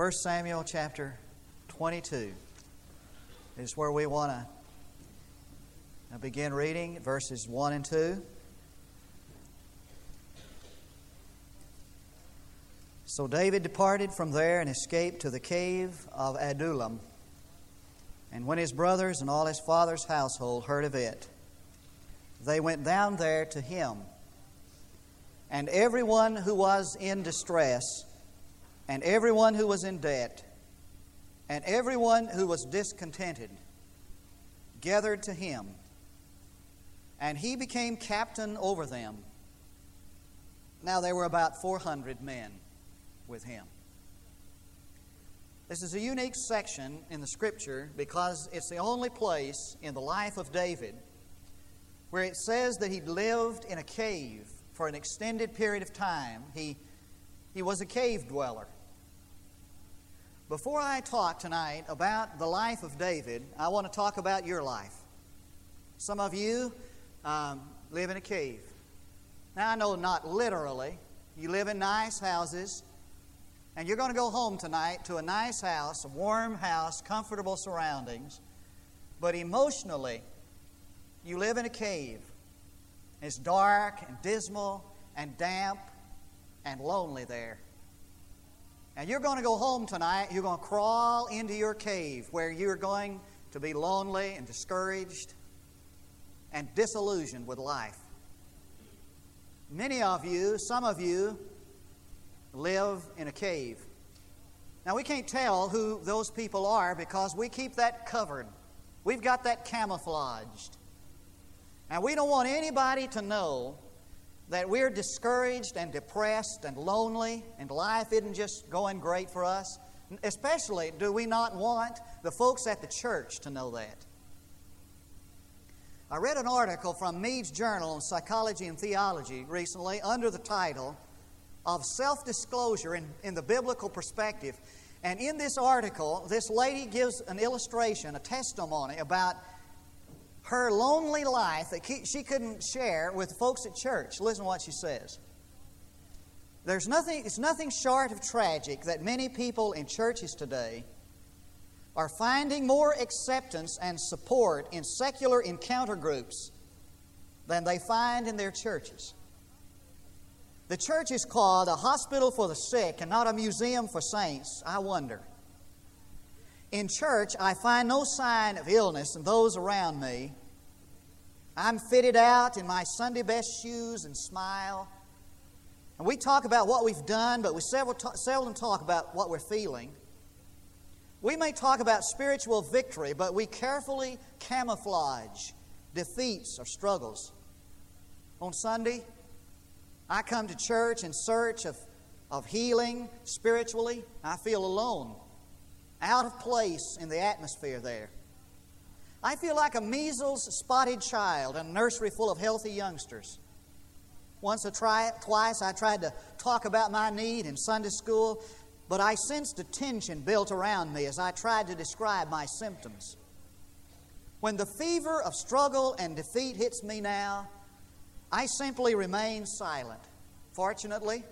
1 Samuel chapter 22 is where we want to begin reading verses 1 and 2. So David departed from there and escaped to the cave of Adullam. And when his brothers and all his father's household heard of it, they went down there to him. And everyone who was in distress, and everyone who was in debt, and everyone who was discontented, gathered to him. And he became captain over them. Now there were about 400 men with him. This is a unique section in the Scripture because it's the only place in the life of David where it says that he lived in a cave for an extended period of time. He was a cave dweller. Before I talk tonight about the life of David, I want to talk about your life. Some of you live in a cave. Now I know not literally. You live in nice houses. And you're going to go home tonight to a nice house, a warm house, comfortable surroundings. But emotionally, you live in a cave. It's dark and dismal and damp and lonely there. And you're going to go home tonight. You're going to crawl into your cave where you're going to be lonely and discouraged and disillusioned with life. Many of you, some of you, live in a cave. Now, we can't tell who those people are because we keep that covered. We've got that camouflaged. And we don't want anybody to know that we're discouraged and depressed and lonely and life isn't just going great for us. Especially do we not want the folks at the church to know that. I read an article from Mead's Journal on Psychology and Theology recently under the title of self-disclosure in the biblical perspective. And in this article, this lady gives an illustration, a testimony about her lonely life that she couldn't share with folks at church. Listen to what she says. It's nothing short of tragic that many people in churches today are finding more acceptance and support in secular encounter groups than they find in their churches. The church is called a hospital for the sick and not a museum for saints. I wonder. In church, I find no sign of illness in those around me. I'm fitted out in my Sunday best shoes and smile. And we talk about what we've done, but we seldom talk about what we're feeling. We may talk about spiritual victory, but we carefully camouflage defeats or struggles. On Sunday, I come to church in search of healing spiritually. I feel alone, out of place in the atmosphere there. I feel like a measles-spotted child in a nursery full of healthy youngsters. Twice I tried to talk about my need in Sunday school, but I sensed a tension built around me as I tried to describe my symptoms. When the fever of struggle and defeat hits me now, I simply remain silent. Fortunately,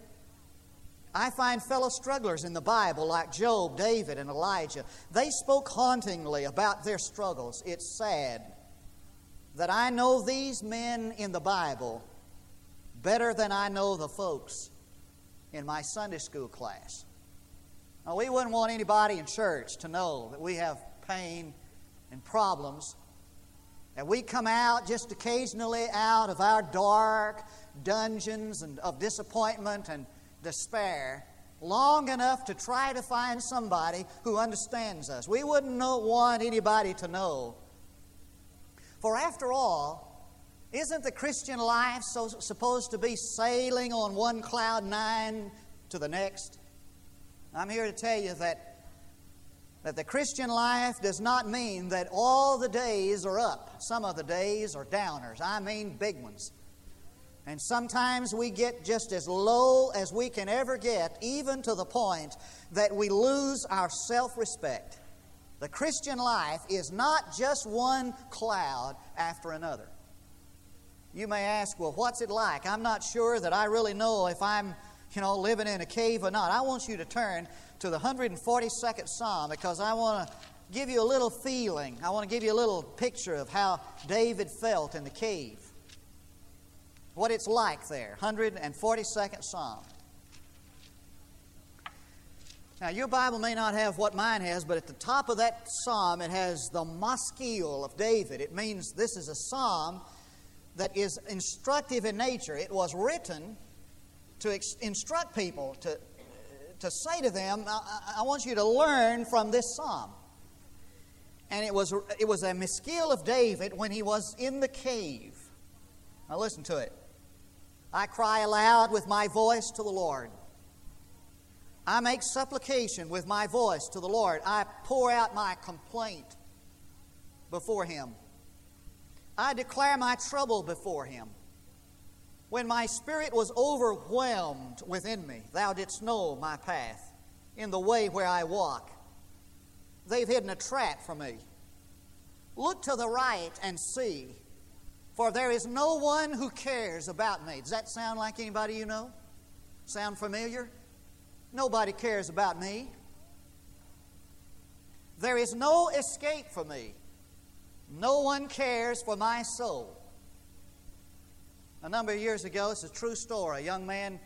I find fellow strugglers in the Bible like Job, David, and Elijah. They spoke hauntingly about their struggles. It's sad that I know these men in the Bible better than I know the folks in my Sunday school class. Now, we wouldn't want anybody in church to know that we have pain and problems. And we come out just occasionally out of our dark dungeons and of disappointment and despair long enough to try to find somebody who understands us. We wouldn't want anybody to know. For after all, isn't the Christian life supposed to be sailing on one cloud nine to the next? I'm here to tell you that the Christian life does not mean that all the days are up. Some of the days are downers. I mean big ones. And sometimes we get just as low as we can ever get, even to the point that we lose our self-respect. The Christian life is not just one cloud after another. You may ask, well, what's it like? I'm not sure that I really know if I'm living in a cave or not. I want you to turn to the 142nd Psalm because I want to give you a little feeling. I want to give you a little picture of how David felt in the cave. What it's like there, 142nd Psalm. Now, your Bible may not have what mine has, but at the top of that psalm, it has the Maschil of David. It means this is a psalm that is instructive in nature. It was written to instruct people, to say to them, I want you to learn from this psalm. And it was a Maschil of David when he was in the cave. Now, listen to it. I cry aloud with my voice to the Lord. I make supplication with my voice to the Lord. I pour out my complaint before Him. I declare my trouble before Him. When my spirit was overwhelmed within me, Thou didst know my path in the way where I walk. They've hidden a trap for me. Look to the right and see, for there is no one who cares about me. Does that sound like anybody you know? Sound familiar? Nobody cares about me. There is no escape for me. No one cares for my soul. A number of years ago, it's a true story. A young man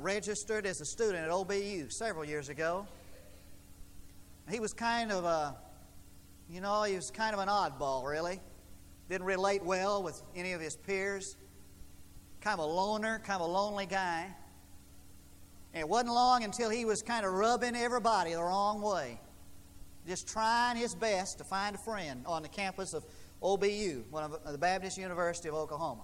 registered as a student at OBU several years ago. He was kind of an oddball, really. Didn't relate well with any of his peers. Kind of a loner, kind of a lonely guy. And it wasn't long until he was kind of rubbing everybody the wrong way, just trying his best to find a friend on the campus of OBU, one of the Baptist University of Oklahoma.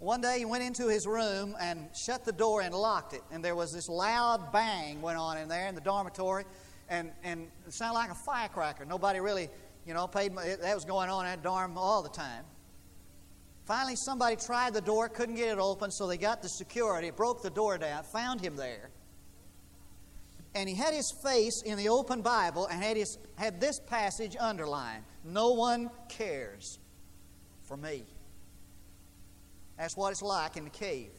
One day he went into his room and shut the door and locked it, and there was this loud bang went on in there in the dormitory, and it sounded like a firecracker. Nobody really, paid. That was going on in that dorm all the time. Finally, somebody tried the door, couldn't get it open, so they got the security, broke the door down, found him there. And he had his face in the open Bible and had this passage underlined. No one cares for me. That's what it's like in the cave.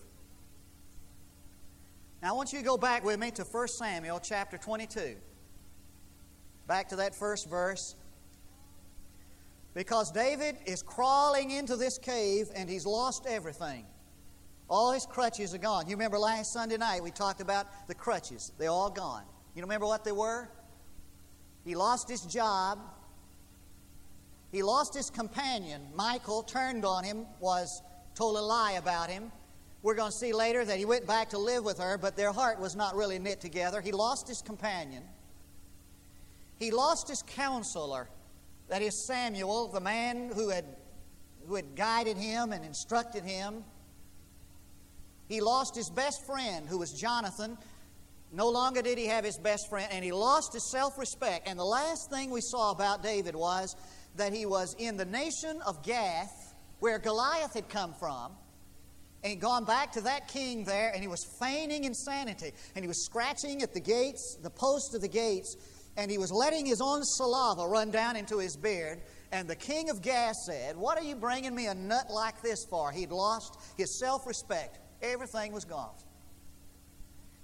Now, I want you to go back with me to 1 Samuel chapter 22. Back to that first verse. Because David is crawling into this cave and he's lost everything. All his crutches are gone. You remember last Sunday night we talked about the crutches. They're all gone. You remember what they were? He lost his job. He lost his companion. Michael turned on him, told a lie about him. We're going to see later that he went back to live with her, but their heart was not really knit together. He lost his companion. He lost his counselor. That is Samuel, the man who had guided him and instructed him. He lost his best friend, who was Jonathan. No longer did he have his best friend, and he lost his self-respect. And the last thing we saw about David was that he was in the nation of Gath, where Goliath had come from, and gone back to that king there, and he was feigning insanity, and he was scratching at the gates, the post of the gates, and he was letting his own saliva run down into his beard. And the king of Gath said, "What are you bringing me a nut like this for?" He'd lost his self-respect. Everything was gone.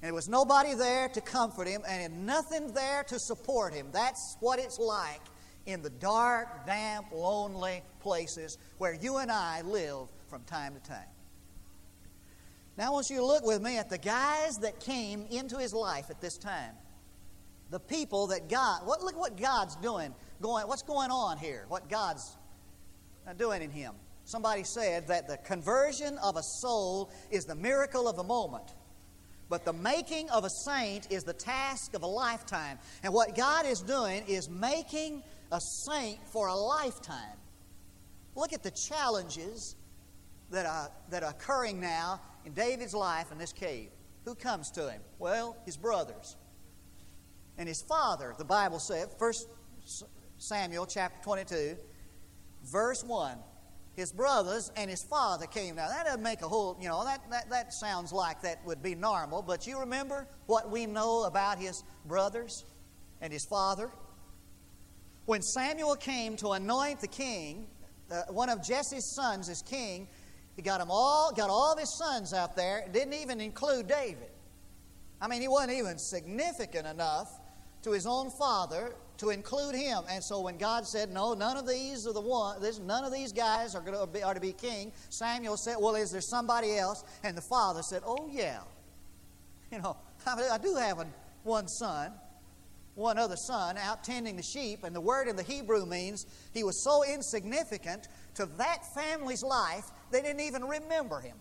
And there was nobody there to comfort him, and nothing there to support him. That's what it's like in the dark, damp, lonely places where you and I live from time to time. Now I want you to look with me at the guys that came into his life at this time. The people that God, look what God's doing. What's going on here? What God's doing in him. Somebody said that the conversion of a soul is the miracle of a moment, but the making of a saint is the task of a lifetime. And what God is doing is making a saint for a lifetime. Look at the challenges that are occurring now in David's life in this cave. Who comes to him? Well, his brothers. And his father, the Bible said, 1 Samuel chapter 22, verse 1, his brothers and his father came. Now, that doesn't make a whole, that sounds like that would be normal, but you remember what we know about his brothers and his father? When Samuel came to anoint the king, one of Jesse's sons as king, He got all of his sons out there. It didn't even include David. I mean, he wasn't even significant enough to his own father to include him. And so when God said, no, none of these guys are to be king, Samuel said, well, is there somebody else? And the father said, oh, yeah. You know, I do have one other son out tending the sheep. And the word in the Hebrew means he was so insignificant to that family's life, they didn't even remember him.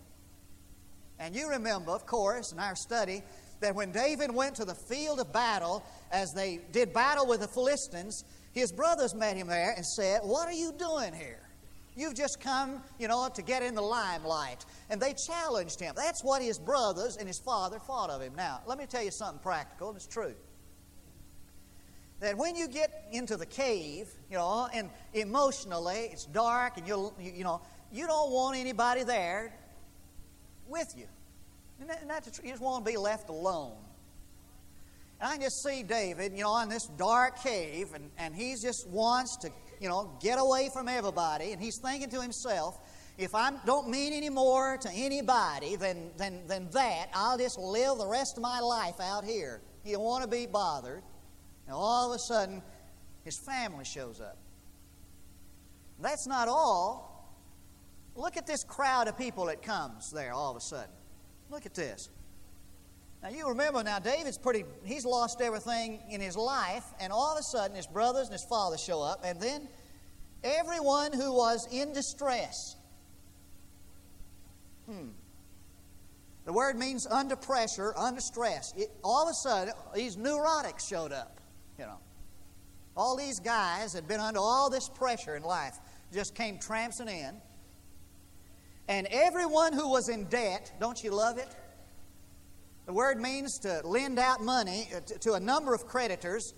And you remember, of course, in our study, that when David went to the field of battle, as they did battle with the Philistines, his brothers met him there and said, what are you doing here? You've just come, you know, to get in the limelight. And they challenged him. That's what his brothers and his father thought of him. Now, let me tell you something practical, and it's true. That when you get into the cave, you know, and emotionally it's dark and you don't want anybody there with you. You just want to be left alone. And I can just see David, you know, in this dark cave, and he just wants to, you know, get away from everybody. And he's thinking to himself, if I don't mean any more to anybody than that, I'll just live the rest of my life out here. He don't want to be bothered. And all of a sudden, his family shows up. That's not all. Look at this crowd of people that comes there all of a sudden. Look at this. Now, you remember, now, David's he's lost everything in his life, and all of a sudden his brothers and his father show up, and then everyone who was in distress. The word means under pressure, under stress. All of a sudden, these neurotics showed up, you know. All these guys had been under all this pressure in life, just came tramping in. And everyone who was in debt, don't you love it? The word means to lend out money to a number of creditors.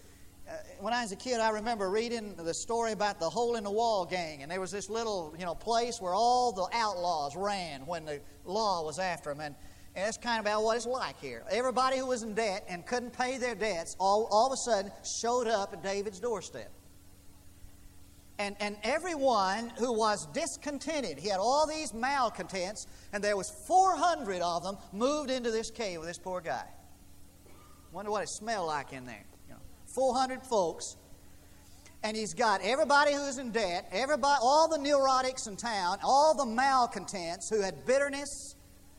When I was a kid, I remember reading the story about the hole-in-the-wall gang. And there was this little, you know, place where all the outlaws ran when the law was after them. And that's kind of about what it's like here. Everybody who was in debt and couldn't pay their debts all of a sudden showed up at David's doorstep. And everyone who was discontented, he had all these malcontents, and there was 400 of them moved into this cave with this poor guy. Wonder what it smelled like in there. You know, 400 folks, and he's got everybody who's in debt, everybody, all the neurotics in town, all the malcontents who had bitterness,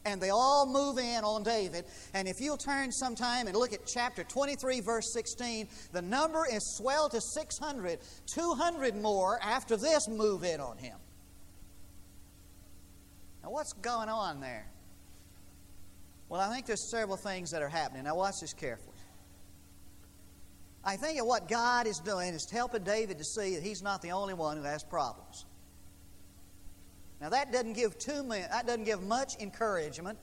and they all move in on David. And if you'll turn sometime and look at chapter 23, verse 16, the number is swelled to 600. 200 more after this move in on him. Now, what's going on there? Well, I think there's several things that are happening. Now, watch this carefully. I think that what God is doing is helping David to see that he's not the only one who has problems. Now, that doesn't give much encouragement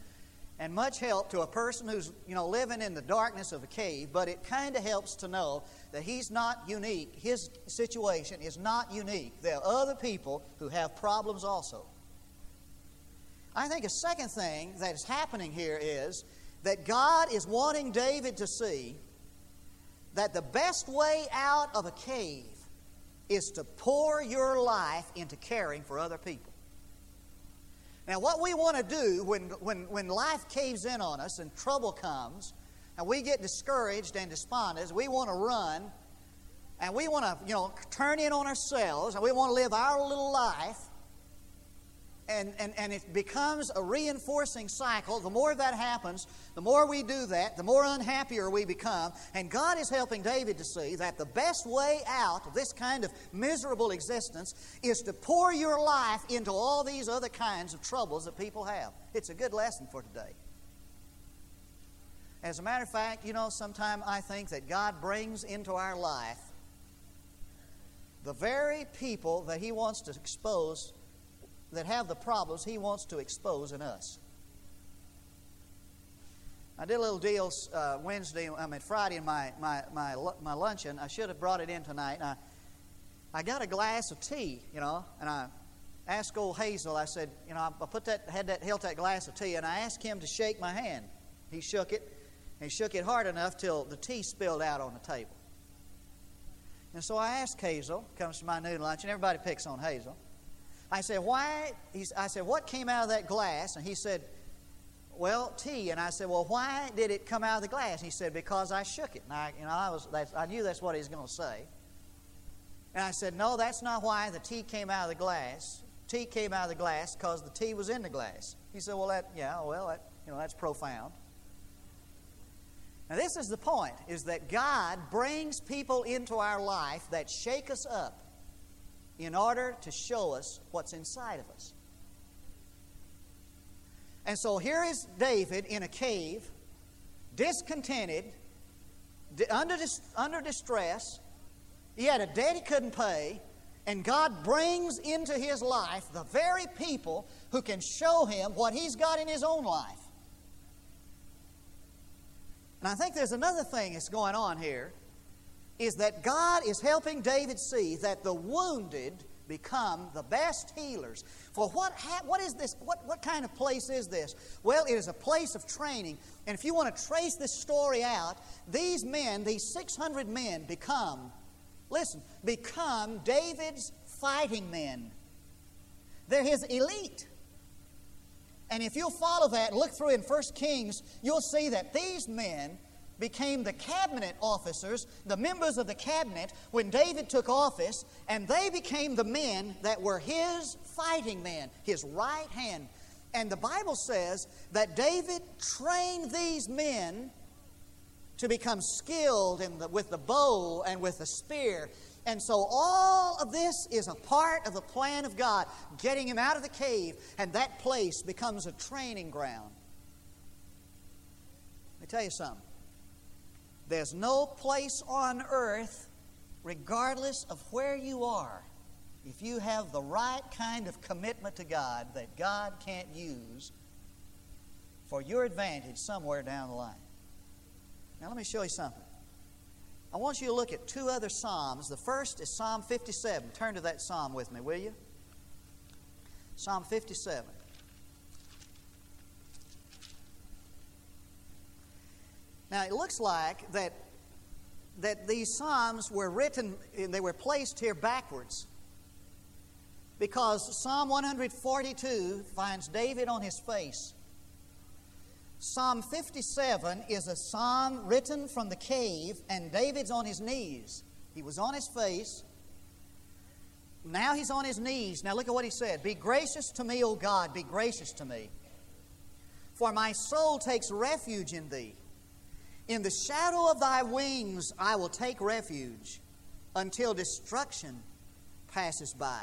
and much help to a person who's, you know, living in the darkness of a cave, but it kind of helps to know that he's not unique. His situation is not unique. There are other people who have problems also. I think a second thing that is happening here is that God is wanting David to see that the best way out of a cave is to pour your life into caring for other people. Now, what we want to do when life caves in on us and trouble comes and we get discouraged and despondent, we want to run and we want to, you know, turn in on ourselves and we want to live our little life, and it becomes a reinforcing cycle. The more that happens, the more we do that, the more unhappier we become. And God is helping David to see that the best way out of this kind of miserable existence is to pour your life into all these other kinds of troubles that people have. It's a good lesson for today. As a matter of fact, you know, sometimes I think that God brings into our life the very people that He wants to expose, that have the problems He wants to expose in us. I did a little deal Friday in my luncheon. I should have brought it in tonight. I got a glass of tea, you know, and I asked old Hazel. I said, you know, held that glass of tea, and I asked him to shake my hand. He shook it, and he shook it hard enough till the tea spilled out on the table. And so I asked Hazel, comes to my noon luncheon, everybody picks on Hazel. I said, why? I said, what came out of that glass? And he said, well, tea. And I said, well, why did it come out of the glass? And he said, because I shook it. And I knew that's what he was going to say. And I said, no, that's not why the tea came out of the glass. Tea came out of the glass because the tea was in the glass. He said, well, that's profound. Now, this is the point, is that God brings people into our life that shake us up in order to show us what's inside of us. And so here is David in a cave, discontented, under distress. He had a debt he couldn't pay, and God brings into his life the very people who can show him what he's got in his own life. And I think there's another thing that's going on here, is that God is helping David see that the wounded become the best healers. For what is this? What kind of place is this? Well, it is a place of training. And if you want to trace this story out, these men, these 600 men become David's fighting men. They're his elite. And if you'll follow that and look through in 1 Kings, you'll see that these men became the cabinet officers, the members of the cabinet, when David took office, and they became the men that were his fighting men, his right hand. And the Bible says that David trained these men to become skilled with the bow and with the spear. And so all of this is a part of the plan of God, getting him out of the cave, and that place becomes a training ground. Let me tell you something. There's no place on earth, regardless of where you are, if you have the right kind of commitment to God, that God can't use for your advantage somewhere down the line. Now let me show you something. I want you to look at two other Psalms. The first is Psalm 57. Turn to that Psalm with me, will you? Psalm 57. Now, it looks like that these Psalms were written, and they were placed here backwards, because Psalm 142 finds David on his face. Psalm 57 is a psalm written from the cave, and David's on his knees. He was on his face. Now he's on his knees. Now look at what he said. Be gracious to me, O God, be gracious to me. For my soul takes refuge in thee. In the shadow of thy wings I will take refuge until destruction passes by.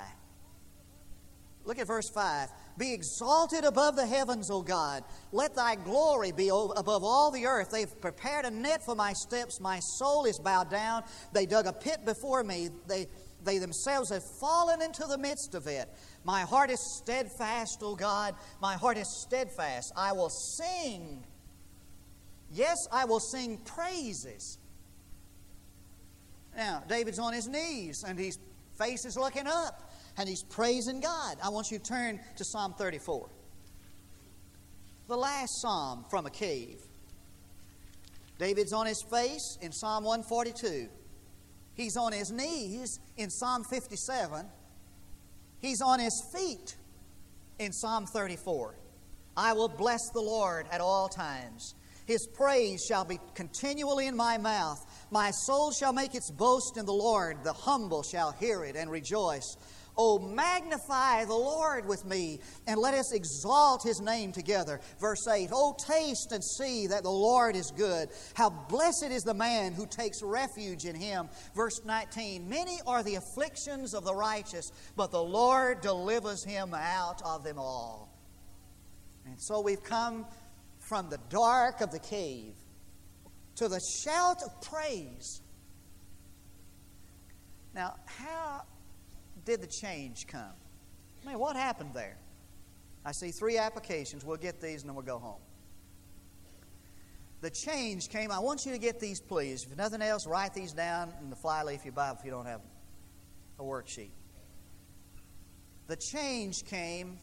Look at verse 5. Be exalted above the heavens, O God. Let thy glory be above all the earth. They've prepared a net for my steps. My soul is bowed down. They dug a pit before me. They themselves have fallen into the midst of it. My heart is steadfast, O God. My heart is steadfast. I will sing. Yes, I will sing praises. Now, David's on his knees, and his face is looking up. And he's praising God. I want you to turn to Psalm 34. The last psalm from a cave. David's on his face in Psalm 142. He's on his knees in Psalm 57. He's on his feet in Psalm 34. I will bless the Lord at all times. His praise shall be continually in my mouth. My soul shall make its boast in the Lord. The humble shall hear it and rejoice. Oh, magnify the Lord with me, and let us exalt His name together. Verse 8, oh, taste and see that the Lord is good. How blessed is the man who takes refuge in Him. Verse 19, many are the afflictions of the righteous, but the Lord delivers him out of them all. And so we've come from the dark of the cave to the shout of praise. Now, how did the change come? I mean, what happened there? I see three applications. We'll get these and then we'll go home. The change came. I want you to get these, please. If nothing else, write these down in the flyleaf of your Bible if you don't have a worksheet. The change came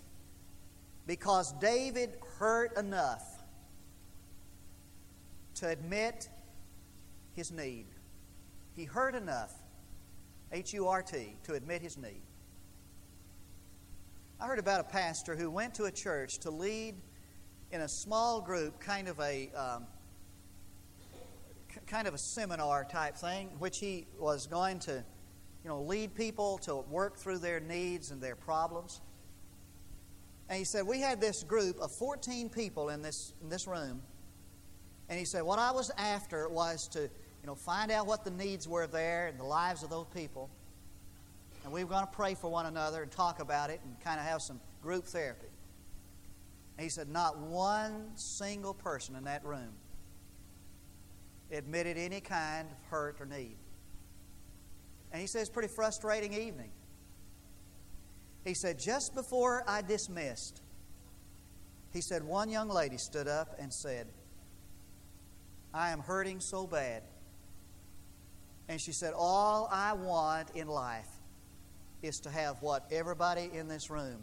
because David hurt enough to admit his need. He hurt enough, H-U-R-T, to admit his need. I heard about a pastor who went to a church to lead in a small group, kind of a seminar type thing, which he was going to, lead people to work through their needs and their problems. And he said, we had this group of 14 people in this room. And he said, what I was after was to, find out what the needs were there and the lives of those people. And we were going to pray for one another and talk about it and kind of have some group therapy. And he said, not one single person in that room admitted any kind of hurt or need. And he said, it's a pretty frustrating evening. He said, just before I dismissed, he said, one young lady stood up and said, I am hurting so bad. And she said, all I want in life is to have what everybody in this room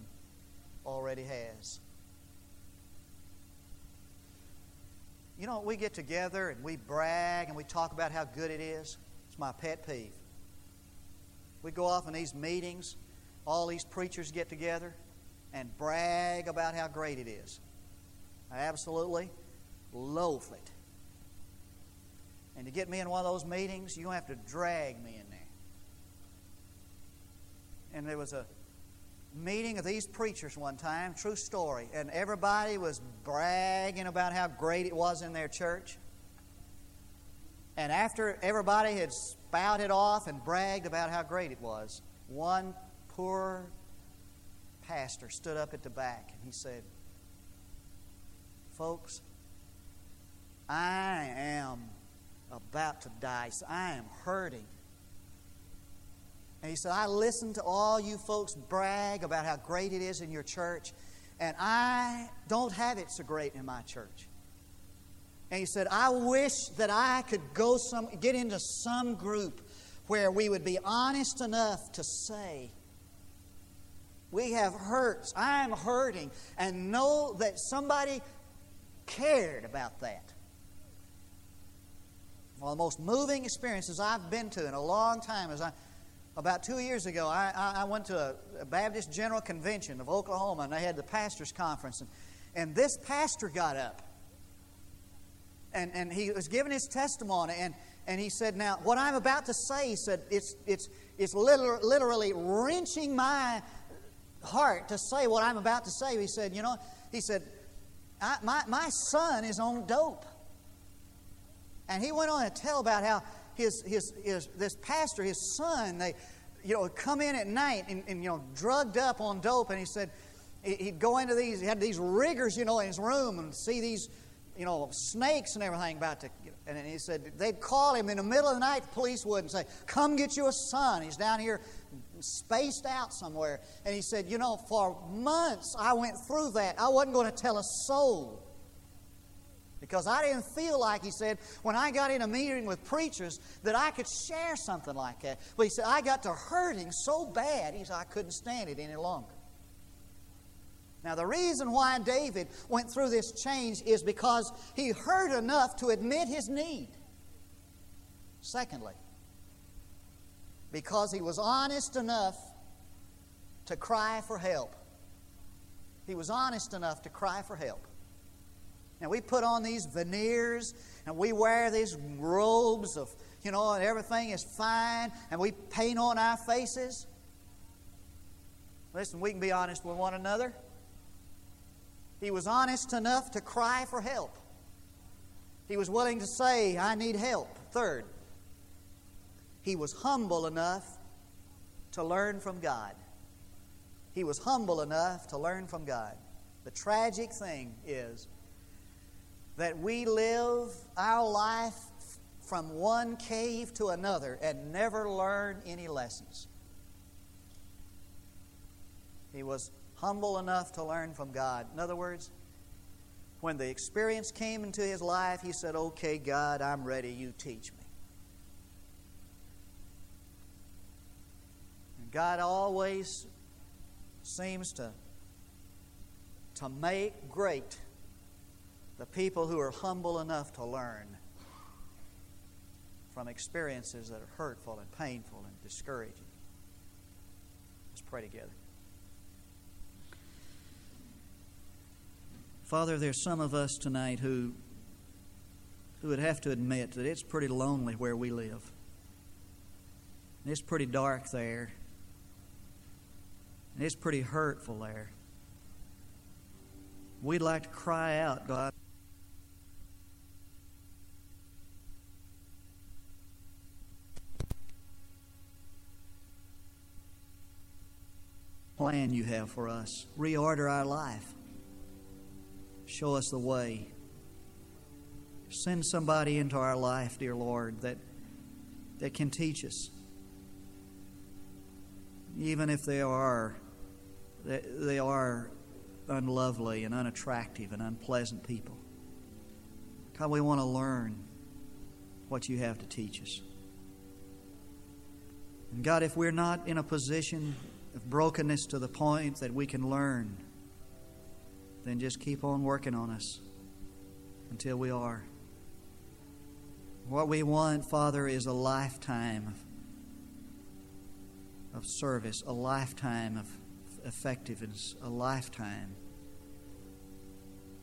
already has. We get together and we brag and we talk about how good it is. It's my pet peeve. We go off in these meetings, all these preachers get together and brag about how great it is. I absolutely loathe it. And to get me in one of those meetings, you're going to have to drag me in there. And there was a meeting of these preachers one time, true story, and everybody was bragging about how great it was in their church. And after everybody had spouted off and bragged about how great it was, one poor pastor stood up at the back and he said, folks, I am about to die. I am hurting. And he said, I listened to all you folks brag about how great it is in your church, and I don't have it so great in my church. And he said, I wish that I could get into some group where we would be honest enough to say, we have hurts, I am hurting, and know that somebody cared about that. One of the most moving experiences I've been to in a long time is About 2 years ago, I went to a Baptist General Convention of Oklahoma, and they had the pastor's conference. And this pastor got up, and he was giving his testimony, and he said, now, what I'm about to say, he said, it's literally wrenching my heart to say what I'm about to say. He said, my son is on dope. And he went on to tell about how this pastor, his son, they, would come in at night and drugged up on dope, and he said he'd go into these, he had these riggers, in his room and see these, snakes and everything about to, and he said they'd call him in the middle of the night, the police would, and say, come get you a son. He's down here spaced out somewhere. And he said, for months I went through that. I wasn't going to tell a soul. Because I didn't feel like, he said, when I got in a meeting with preachers that I could share something like that. But he said, I got to hurting so bad, he said, I couldn't stand it any longer. Now, the reason why David went through this change is because he hurt enough to admit his need. Secondly, because he was honest enough to cry for help. He was honest enough to cry for help. And we put on these veneers, and we wear these robes of, and everything is fine, and we paint on our faces. Listen, we can be honest with one another. He was honest enough to cry for help. He was willing to say, I need help. Third, he was humble enough to learn from God. He was humble enough to learn from God. The tragic thing is that we live our life from one cave to another and never learn any lessons. He was humble enough to learn from God. In other words, when the experience came into his life, he said, okay, God, I'm ready, you teach me. And God always seems to make great the people who are humble enough to learn from experiences that are hurtful and painful and discouraging. Let's pray together. Father, there's some of us tonight who would have to admit that it's pretty lonely where we live. And it's pretty dark there. And it's pretty hurtful there. We'd like to cry out, God. Plan you have for us. Reorder our life. Show us the way. Send somebody into our life, dear Lord, that can teach us. Even if they are unlovely and unattractive and unpleasant people. God, we want to learn what you have to teach us. And God, if we're not in a position of brokenness to the point that we can learn, then just keep on working on us until we are. What we want, Father, is a lifetime of service, a lifetime of effectiveness, a lifetime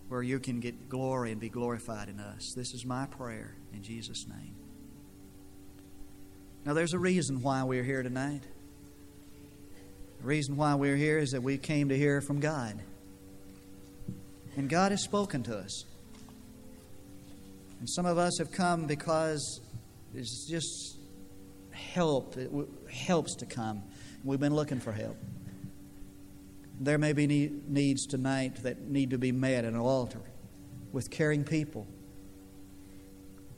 where you can get glory and be glorified in us. This is my prayer in Jesus' name. Now, there's a reason why we're here tonight. The reason why we're here is that we came to hear from God. And God has spoken to us. And some of us have come because it's just help. It helps to come. We've been looking for help. There may be needs tonight that need to be met at an altar with caring people.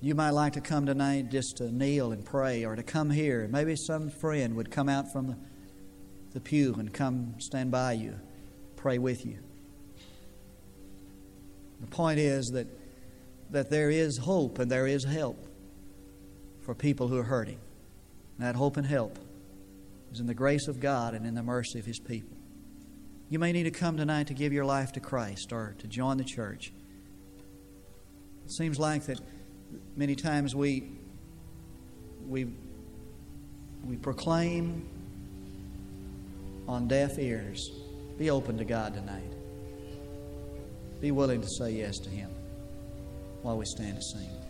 You might like to come tonight just to kneel and pray, or to come here. Maybe some friend would come out from the pew and come stand by you, pray with you. The point is that there is hope and there is help for people who are hurting. And that hope and help is in the grace of God and in the mercy of His people. You may need to come tonight to give your life to Christ or to join the church. It seems like that many times we proclaim on deaf ears. Be open to God tonight. Be willing to say yes to Him while we stand to sing.